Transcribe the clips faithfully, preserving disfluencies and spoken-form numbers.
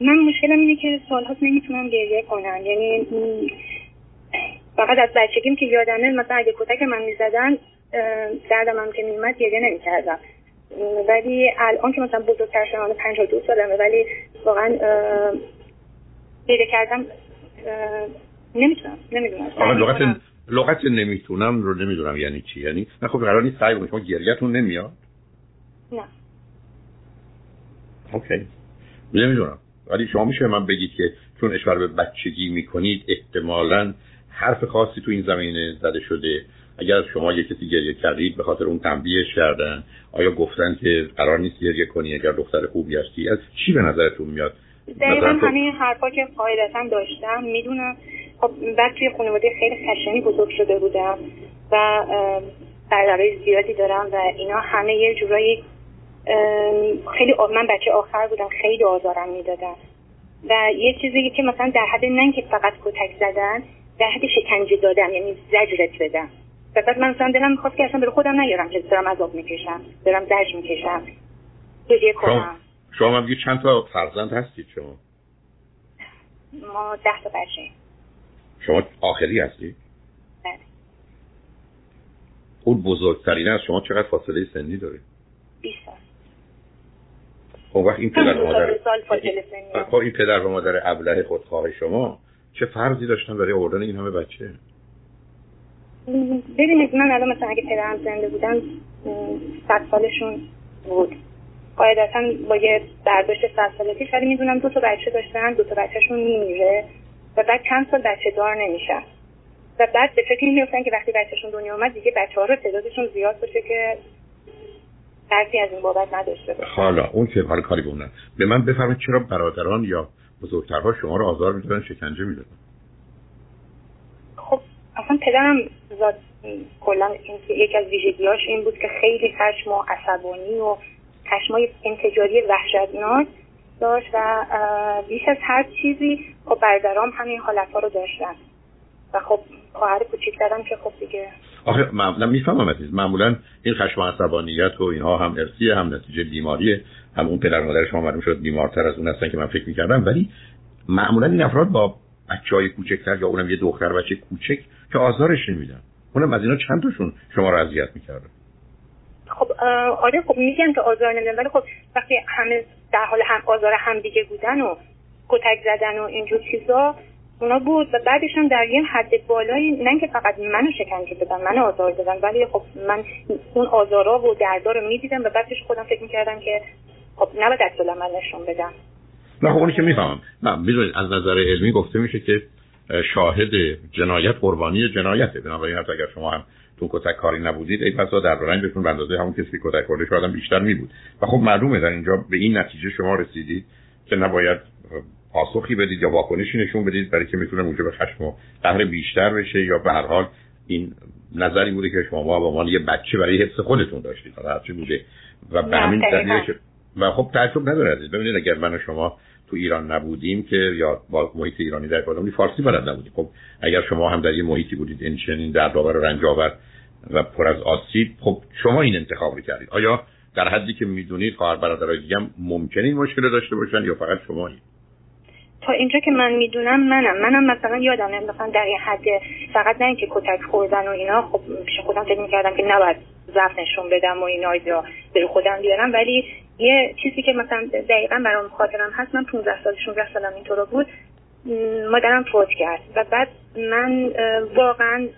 من مشکلم اینه که سال‌ها نمیتونم گریه کنم، یعنی فقط از بچگیم که یادمه مثلا اگه کتک من میزدن دردم هم که میومد گریه نمیکردم، ولی الان که مثلا بزرگتر شدم پنجاه و دو سالمه ولی واقعا گریه کردم نمیتونم نمیدونم واقعا لغت نمیتونم رو نمیدونم یعنی چی، یعنی نه خب قرار نیست سعی کنید شما گریه‌تون نمیاد؟ نه اوکی نمیدونم، ولی شما میشه من بگید که چون اشاره به بچگی میکنید احتمالاً حرف خاصی تو این زمینه زده شده. اگر شما یک کسی گریه کردید به خاطر اون تنبیهش کردن، آیا گفتن که قرار نیست گریه کنی اگر دختر خوبی هستی؟ از چی به نظرتون میاد؟ دقیقاً همین حرفا که قاعدتاً داشتم، میدونم خب بعد توی خانواده خیلی خشنی بزرگ شده بودم و برادرای زیادی دارم و اینا همه یه جورایی خیلی آ... من بچه آخر بودم، خیلی آزارم میدادن و یه چیزی که مثلا در حد نه که فقط کتک زدن، در حد شکنجه دادن، یعنی زجرت بدم. فقط من مثلا دلم میخواست که اصلا برای خودم نیارم که دارم عذاب میکشم، دارم زجر میکشم، گریه کنم. شما میگید چند تا فرزند هستید شما؟ ما ده تا بچه. شما آخری هستی؟ بله. اون بزرگترین از شما چقدر فاصله سنی داره؟ بیست سال. خب وقت این پدر و مادر خب این پدر و مادر ابله خودخواه شما چه فرضی داشتن برای آوردن این همه بچه؟ ببینید من الان مثلا اگه پدرم زنده بودن صد سالشون بود، قاعدتاً با یه برداشت صد ساله پیش، ولی میدونم دو تا بچه داشتن، دو تا بچهشون میمیره و بعد چند سال بچه دار نمیشن و بعد به فکر میفتن که وقتی بچهشون دنیا اومد دیگه بچه‌ها رو تعدادشون زیاد باشه که درکی از این بابت نداشته باشه. حالا اون که حالا کاری به اون، به من بفرمایید چرا برادران یا بزرگترها شما رو آزار میدادن، شکنجه میدادن؟ خب اصلا پدرم زاد کلا این که یک از ویژگیاش این بود که خیلی خشم و عصبانی و خشمای انفجاری وحشتناک داشت و بیش از هر چیزی خب برادرام همین حالت‌ها رو داشتن و خب خواهر کوچیک‌ترم که خب دیگه آخه معمولا میفهمم عزیز، معمولا این خشم و عصبانیت و اینها هم ارثیه، هم نتیجه بیماریه، هم اون پدر مادر شما معلوم شد بیمارتر از اون هستن که من فکر می‌کردم، ولی معمولا این افراد با بچه‌های کوچکتر یا اونم یه دختر بچه کوچک که آزارش نمیدن، اونم از اینا چند تاشون شما رو اذیت می‌کردن؟ خب آره خب میگن که آزار نمیدن، ولی خب وقتی همه در حال هم آزار هم دیگه بودن و کتک زدن و اینجور چیزا اونا بود و بعدش هم در یه حد بالایی نه که فقط منو شکنجه دادن، منو آزار دادن، ولی خب من اون آزارا و دردا رو میدیدم و بعدش خودم فکر میکردم که خب نباید از دل من نشون بدم. نه خب اونی که میفهمم، نه میدونید از نظر علمی گفته میشه که شاهد جنایت قربانی جنایته، بنابراین حتی اگر شما هم تو کتک کاری نبودید ای پسا در برنامه بهتون اندازه همون کسی که کتک خورده شاید هم بیشتر میبود و خب معلومه در اینجا به این نتیجه شما رسیدید که نباید پاسخی بدید یا واکنشی نشون بدید برای که میتونه موجب خشم و قهر بیشتر بشه، یا به هر حال این نظری بوده که شما با عنوان یه بچه برای حفظ خودتون داشتید هرچی بوده و به همین دلیل و خب تعجب نداره. ببینید اگر من و شما تو ایران نبودیم که یا با محیط ایرانی در کلام فارسی بلد نبودیم، خب اگر شما هم در یه محیطی بودید این چنین دردآور و رنج‌آور و پر از آسیب، خب شما این انتخاب رو کردید. آیا در حدی که میدونید خواهر برادرای دیگه هم ممکنه این مشکل رو داشته باشن یا فقط شمایی؟ تا اینجا که من میدونم منم منم مثلا یادمه مثلا در این حد فقط نه اینکه کتک خوردن و اینا، خب پیش خودم فکر می‌کردم که نباید ضعف نشون بدم و اینا یا به خودم بیارم، ولی یه چیزی که مثلا دقیقاً برام خاطرم هست، من پانزده سال شانزده سالم اینطور بود، مادرم فوت کرد و بعد من واقعاً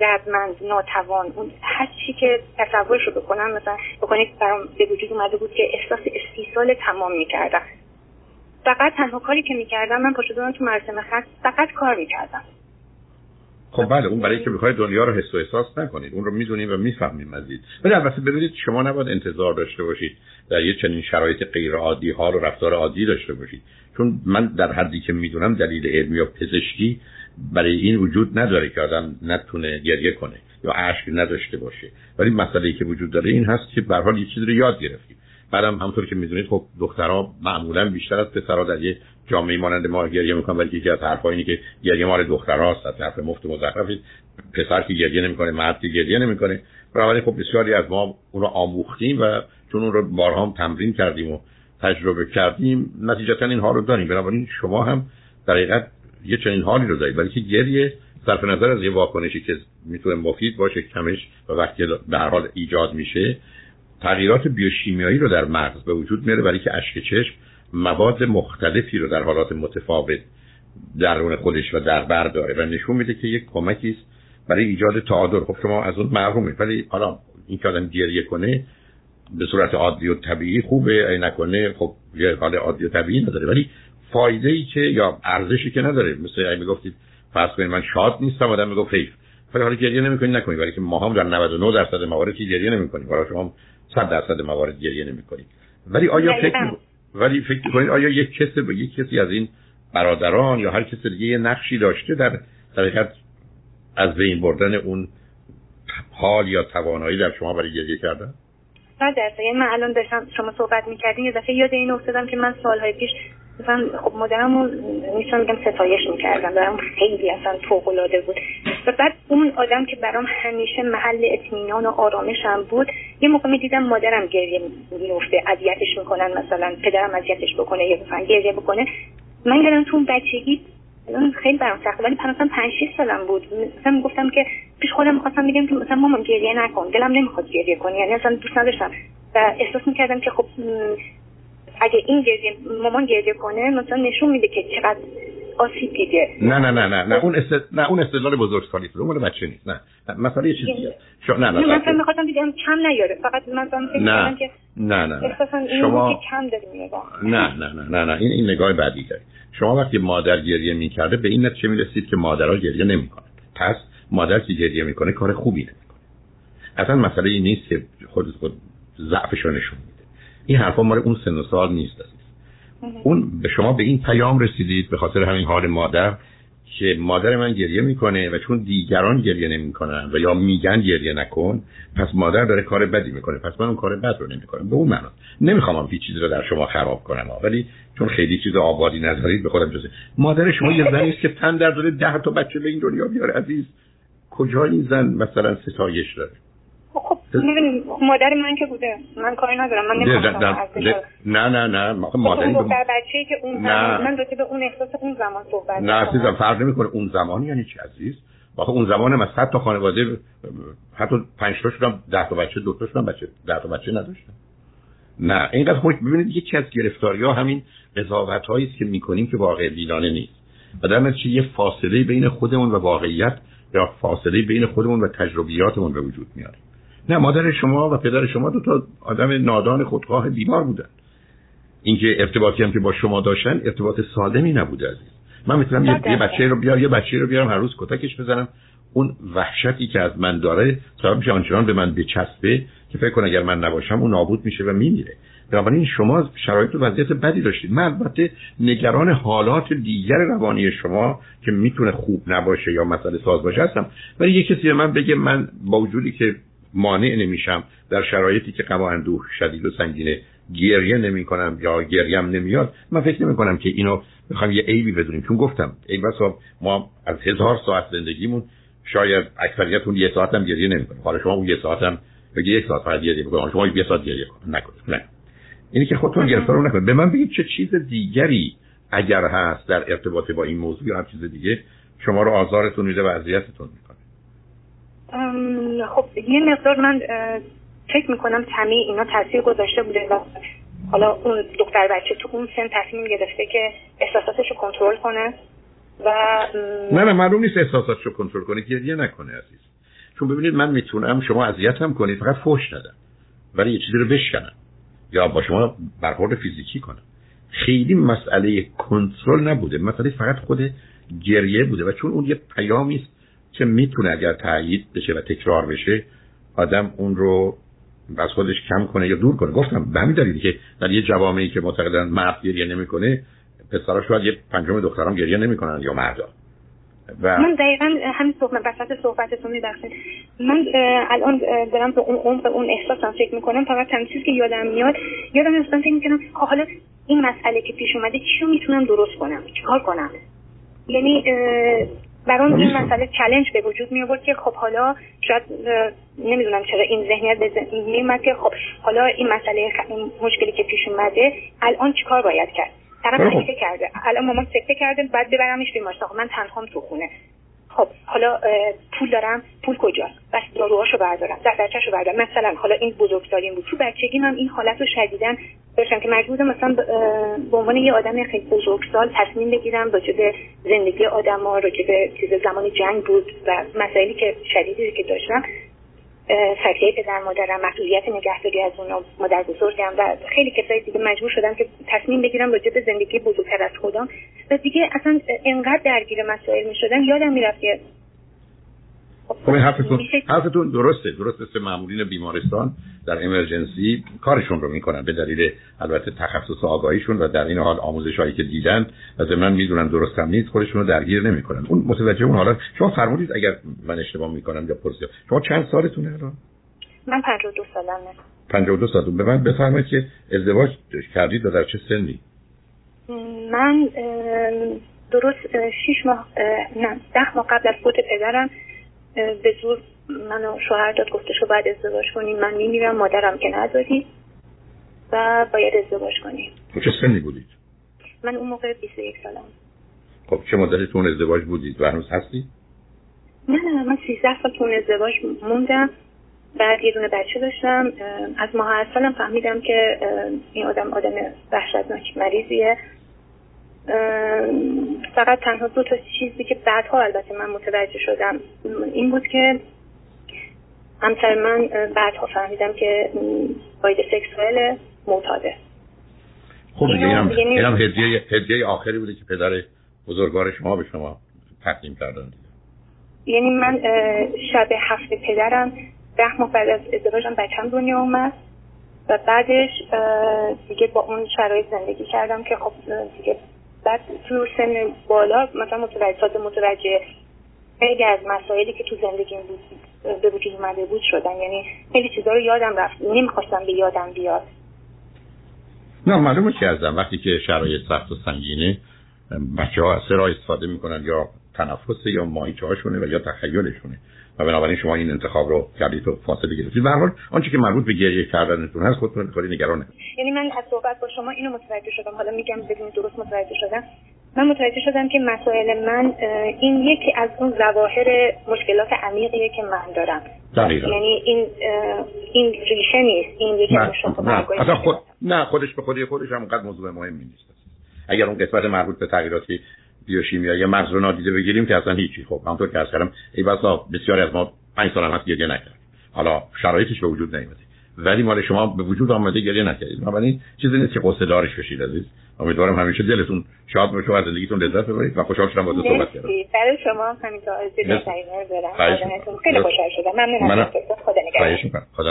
دردمند، ناتوان، اون هر چی که تصورش رو بکنم مثلا بکنید برام به وجود اومده بود که احساس استیصال تمام می‌کردم. فقط تنها کاری که می‌کردم من پاشو دادم تو مراسم ختم، فقط کار می‌کردم. خب بله اون برای که می‌خواید دنیا رو حس و احساس نکنید، اون رو می‌دونیم و می‌فهمیم ازید. ولی البته ببینید شما نباید انتظار داشته باشید در یه چنین شرایط غیر عادی ها رو رفتار عادی داشته باشید، چون من در حدی که می‌دونم دلیل علمی و پزشکی برای این وجود نداره که آدم نتونه گریه کنه یا اشک نداشته باشه، ولی مسئله‌ای که وجود داره این هست که به هر حال یه چیزی رو یاد گرفتید. بعدم همونطور که می‌دونید خب دخترها معمولاً بیشتر از پسرها در یه جامعه مانند ما گریه می‌کنن، ولی یکی از حرف‌ها اینه که گریه مال دخترهاست، از حرف مفت مزخرفید، پسر که گریه نمی‌کنه، مرد که گریه نمی‌کنه. برای خب بسیاری از ما اون رو آموختیم و چون اون رو بارها هم تمرین کردیم و تجربه کردیم نتیجتا اینها رو داریم. بنابراین شما هم در حقیقت یه چنین حالی رو دارید، ولی که گریه صرف نظر از یه واکنشی که میتونه مفید باشه کمش و وقتی به هر حال ایجاد میشه تغییرات بیوشیمیایی رو در مغز به وجود میاره، برای که اشک چشم مواد مختلفی رو در حالات متفاوت درون خودش و در بر داره و نشون میده که یک کمکی است برای ایجاد تعادل. خب شما از اون محرومید، ولی حالا این که آدم گریه کنه به صورت عادی و طبیعی خوبه، ای نکنه خب یه حال عادی و طبیعی نداره ولی فایده‌ای که یا ارزشی که نداره. مثلا اگه میگفتید فرض کنید من شاد نیستم، آدم میگه حیف، ولی حالا گریه نمی‌کنی نکنی، برای که ما هم در نود و نه درصد موارد گریه نمی‌کنیم، برای شما صد درصد موارد گریه نمی‌کنید. ولی آیا فکر ولی فکر کنید آیا یک کسی به یک کسی از این برادران یا هر کسی دیگه نقشی داشته در حقیقت از بین بردن اون حال یا توانایی در شما برای گریه کردن؟ نه درسته. یعنی من الان داشتم شما صحبت می‌کردین یه دفعه یاد این افتادم که من سال‌های پیش مثلا خب مادرمو میشم میگم ستایش می‌کردم، برام خیلی اصلا فوق‌العاده بود و بعد اون آدم که برام همیشه محل اطمینان و آرامشم بود یه موقع می‌دیدم مادرم گریه می‌افته، اذیتش می‌کنن، مثلا پدرم اذیتش بکنه یا مثلا گریه بکنه، من گفتم تو بچگی الان خیلی برام سخته، ولی مثلا پنج شش سالم بود مثلا میگفتم که پیش خودم می‌خواستم بگم که مثلا مامان گریه نکن، دلم نمی‌خواد گریه کنی، یعنی اصلا دوست نداشتم و احساس می‌کردم که خب اگه این گریه مامان گریه کنه مثلا نشون میده که چقدر آسیب دیده. نه نه نه نه نه اون است... نه اون استدلال بزرگسالی تو مال بچه نیست. نه مثلا یه چیز دیگه شو... نه نه من مثلا می‌خواستم بگم کم نیاره، فقط مثلا فکر کردم که نه نه نه شما کم دارین نگاه. نه نه نه نه نه این این نگاه بعدی داره. شما وقتی مادر گریه می‌کرده به این نتیجه می‌رسید که مادرها گریه نمی‌کنن، پس مادر که گریه می‌کنه کار خوبی نمی‌کنه. اصلا مسئله این نیست که خود خود ضعفش رو نشون میده. این حرفا مال اون سن و سال نیست. اون به شما به این پیام رسیدید به خاطر همین حال مادر که مادر من گریه میکنه و چون دیگران گریه نمیکنن و یا میگن گریه نکن پس مادر داره کار بدی میکنه، پس من اون کار بد رو نمیکنم. به اون معنا نمیخوام هیچ چیزی رو در شما خراب کنم، ولی چون خیلی چیز آبادی نذارید به خودم جز مادر شما یه زنی است که تن در داره ده تا بچه به این دنیا بیاره. عزیز کجا این زن مثلا ستایش داره؟ خب می‌بینیم مادر من که بوده من کاری ندارم، من نمی‌خوام. نه نه نه مادری که بچه‌ای که اون من راجع به اون احساس اون زمان صحبت نه عزیزم فرق نمی‌کنه اون زمان یعنی چی عزیز؟ واقعا اون زمان من صد تا خانواده حتی پنج تا شدم ده تا بچه دو تا شدم بچه ده تا بچه نداشتم. نه اینقدر خودت ببینید یکی از گرفتاری‌ها همین قضاوت‌هایی است که می‌کنیم که واقع بینانه نیست و در نتیجه یه فاصله بین خودمون و واقعیت یا فاصله بین خودمون و تجربیاتمون به وجود میاد. نه مادر شما و پدر شما دو تا آدم نادان خودخواه بیمار بودن. اینکه ارتباطی هم که با شما داشتن ارتباط سالمی نبوده عزیز. من میتونم یه, یه بچه رو بیارم یه بچه رو بیارم هر روز کتکش بزنم، اون وحشتی که از من داره سبب میشه آنچنان به من بچسبه که فکر کنم اگر من نباشم اون نابود میشه و میمیره. بنابراین شما شرایط و وضعیت بدی داشتید. من البته نگران حالات دیگر روانی شما که میتونه خوب نباشه یا مسئله ساز باشه هستم، ولی یه کسی به من بگه من با وجودی که مانع نمیشم در شرایطی که غم و اندوه شدید و سنگینه گریه نمیکنم یا گریم نمیاد، من فکر نمیکنم که اینو بخوام یه عیبی بدونیم، چون گفتم ای بسا ما از هزار ساعت زندگیمون شاید اکثریت اون یه ساعت هم گریه نمیکنه. حالا شما اون یه ساعت هم بگید یک ساعت فقط گریه میکنم، شما یه ساعت گریه نکنید. نه اینی که خودتون گرفتار نکنید. به من بگید چه چیز دیگری اگر هست در ارتباط با این موضوع یا هر چیز دیگه شما رو آزارتون میده و اذیتتون میکنه. خب یه مقدار من فکر میکنم تمی اینا تاثیر گذاشته بوده و حالا اون دکتر بچه تو اون سن تصمیم گرفته که احساساتشو کنترل کنه و نه نه معلوم نیست احساساتشو کنترل کنه گریه نکنه عزیز. چون ببینید من میتونم شما اذیتم کنید فقط فحش ندم، ولی یه چیزی رو بشکنم یا با شما برخورد فیزیکی کنم، خیلی مسئله کنترل نبوده، مسئله فقط خود گریه بوده و چون اون یه پیامی است که میتونه اگر تایید بشه و تکرار بشه آدم اون رو از خودش کم کنه یا دور کنه. گفتم به همین دلیلی که در یه جوامعی که معتقدن مرد گریه نمیکنه پسراش شاید یه پنجم دخترام گریه نمیکنن یا مردا و من دقیقاً همین صحبت وسط صحبتتون می‌بخشید. من الان دارم به اون عمق اون احساسم فکر میکنم، فقط چیزی که یادم میاد یادم اصلا فکر میکنم حالا این مسئله که پیش اومده چی رو میتونم درست کنم چیکار کنم، یعنی برام این مسئله چالش به وجود می آورد که خب حالا شاید نمیدونم چرا این ذهنیت میومد که خب حالا این مسئله مشکلی که پیش اومده الان چیکار باید کرد؟ طرف سکته کرده، الان مامان سکته کرده، بعد ببرمش بیمارستان، من تنهام تو خونه. خب حالا پول دارم، پول کجاست؟ بس داروهاشو بردارم، دفترچه‌شو بردارم. مثلا حالا این بزرگسالیم بود، تو بچگیم هم این حالت رو شدیداً داشتم که مجبور بودم مثلا به عنوان یه آدم خیلی بزرگسال تصمیم بگیرم راجع به زندگی آدم‌ها، راجع به چیز زمان جنگ بود و مسائلی که شدیدی که داشتم، سکته پدر مادرم، مسئولیت نگهداری از اونها، مادر بزرگم و خیلی کسای دیگه مجبور شدم که تصمیم بگیرم راجع به زندگی بزرگتر از خودم. و دیگه اصلا انقدر درگیر مسائل می‌شدم یادم می‌رفت که خب حرفتون حرفتون درسته درسته است. مامورین بیمارستان در امرجنسی کارشون رو میکنن به دلیل البته تخصص آگاهیشون و در این حال آموزشایی که دیدن و ضمن میدونن درستم نیست، خودشون رو درگیر نمیکنن. اون متوجه اون حالت. شما فرمودید اگر من اشتباه میکنم یا پرسیدم، شما چند سالتونه الان؟ من پنجاه و دو سالمه. پنجاه و دو سالتون. به من بفرمایید که ازدواج کردید و در چه سنی؟ من درست شش ماه نه ده ماه قبل از فوت پدرم به زور منو شوهر داد، گفته شو باید ازدواج کنیم، من میمیرم، مادرم که نداری و باید ازدواج کنیم. چه سنی بودید؟ من اون موقع بیست و یک سالم. خب چه مدتی تو اون ازدواج بودید و هنوز هستی؟ نه نه من سیزده سال تو اون ازدواج موندم. بعد یه دونه بچه داشتم. از ماه اصلم فهمیدم که این آدم آدم وحشتناک مریضیه. فقط تنها دو تا چیزی که بعدها البته من متوجه شدم این بود که همسر من بعدها فهمیدم که باید سکسوال معتاده. خب اینم اینم هدیه هدیه آخری بوده که پدر بزرگوار شما به شما تقدیم کردند. یعنی من شب هفته پدرم ده ماه بعد از ازدواجم بچه‌م دنیا اومد و بعدش دیگه با اون شرایط زندگی کردم که خب دیگه بعد تو سن بالا مثلا متوجه متوجه خیلی از مسائلی که تو زندگیم بود به وجود اومده بود شدن. یعنی خیلی چیزا رو یادم رفت، نمیخواستم به یادم بیاد. نه معلومه که ازم وقتی که شرایط سخت و سنگینه بچه‌ها از سرای استفاده میکنن، یا تنفس یا ماهیچه‌هاشونه و یا تخیلشونه و بنابراین شما این انتخاب رو کردید و فاصله گرفتید. به هر حال آنچه که مربوط به گریه کردنتون هست خودتون خیلی نگران. یعنی من از صحبت با شما اینو متوجه شدم، حالا میگم بدون درست متوجه شدم، من متوجه شدم که مسائل من این یکی از اون ظواهر مشکلات عمیقیه که من دارم. دقیقاً. یعنی این این ریشه نیست، این یکی از مشکلات خود نه خودش به خودی خودش هم اونقدر موضوع مهمی نیست. اگر اون قسمت مربوط به تغییرات بیوشیمیا یا مغز رو نادیده بگیریم که اصلا هیچی. خب همونطور که عرض کردم ای بسا بسیاری از ما پنج سال هم هست گریه نکرد، حالا شرایطش به وجود نیومده، ولی مال شما به وجود آمده، گریه نکردید، بنابراین چیزی نیست که قصه دارش بشید. عزیز امیدوارم همیشه دلتون شاد باشه، از زندگیتون لذت ببرید و خوشحال شدم باهاتون صحبت کردم. برای شما همینطور از دل تشکر دارم. خیلی خوشحال شدم. ممنونم. خدا نگهدار.